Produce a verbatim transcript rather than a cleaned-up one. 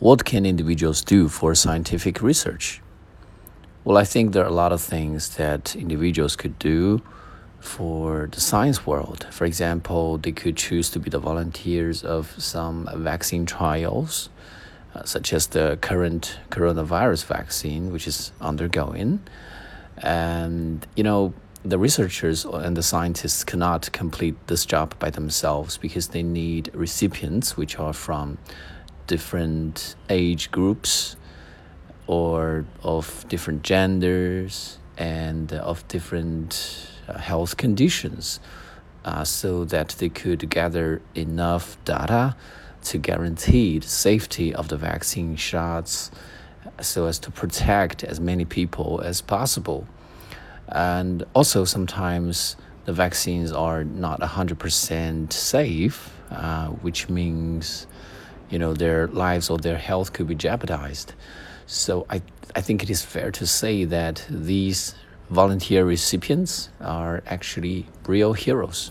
What can individuals do for scientific research? Well, I think there are a lot of things that individuals could do for the science world. For example, they could choose to be the volunteers of some vaccine trials, uh, such as the current coronavirus vaccine, which is undergoing. And, you know, the researchers and the scientists cannot complete this job by themselves because they need recipients, which are from different age groups or of different genders and of different health conditions, uh, so that they could gather enough data to guarantee the safety of the vaccine shots so as to protect as many people as possible. And also sometimes the vaccines are not one hundred percent safe, uh, which means, you know, their lives or their health could be jeopardized. So I, I think it is fair to say that these volunteer recipients are actually real heroes.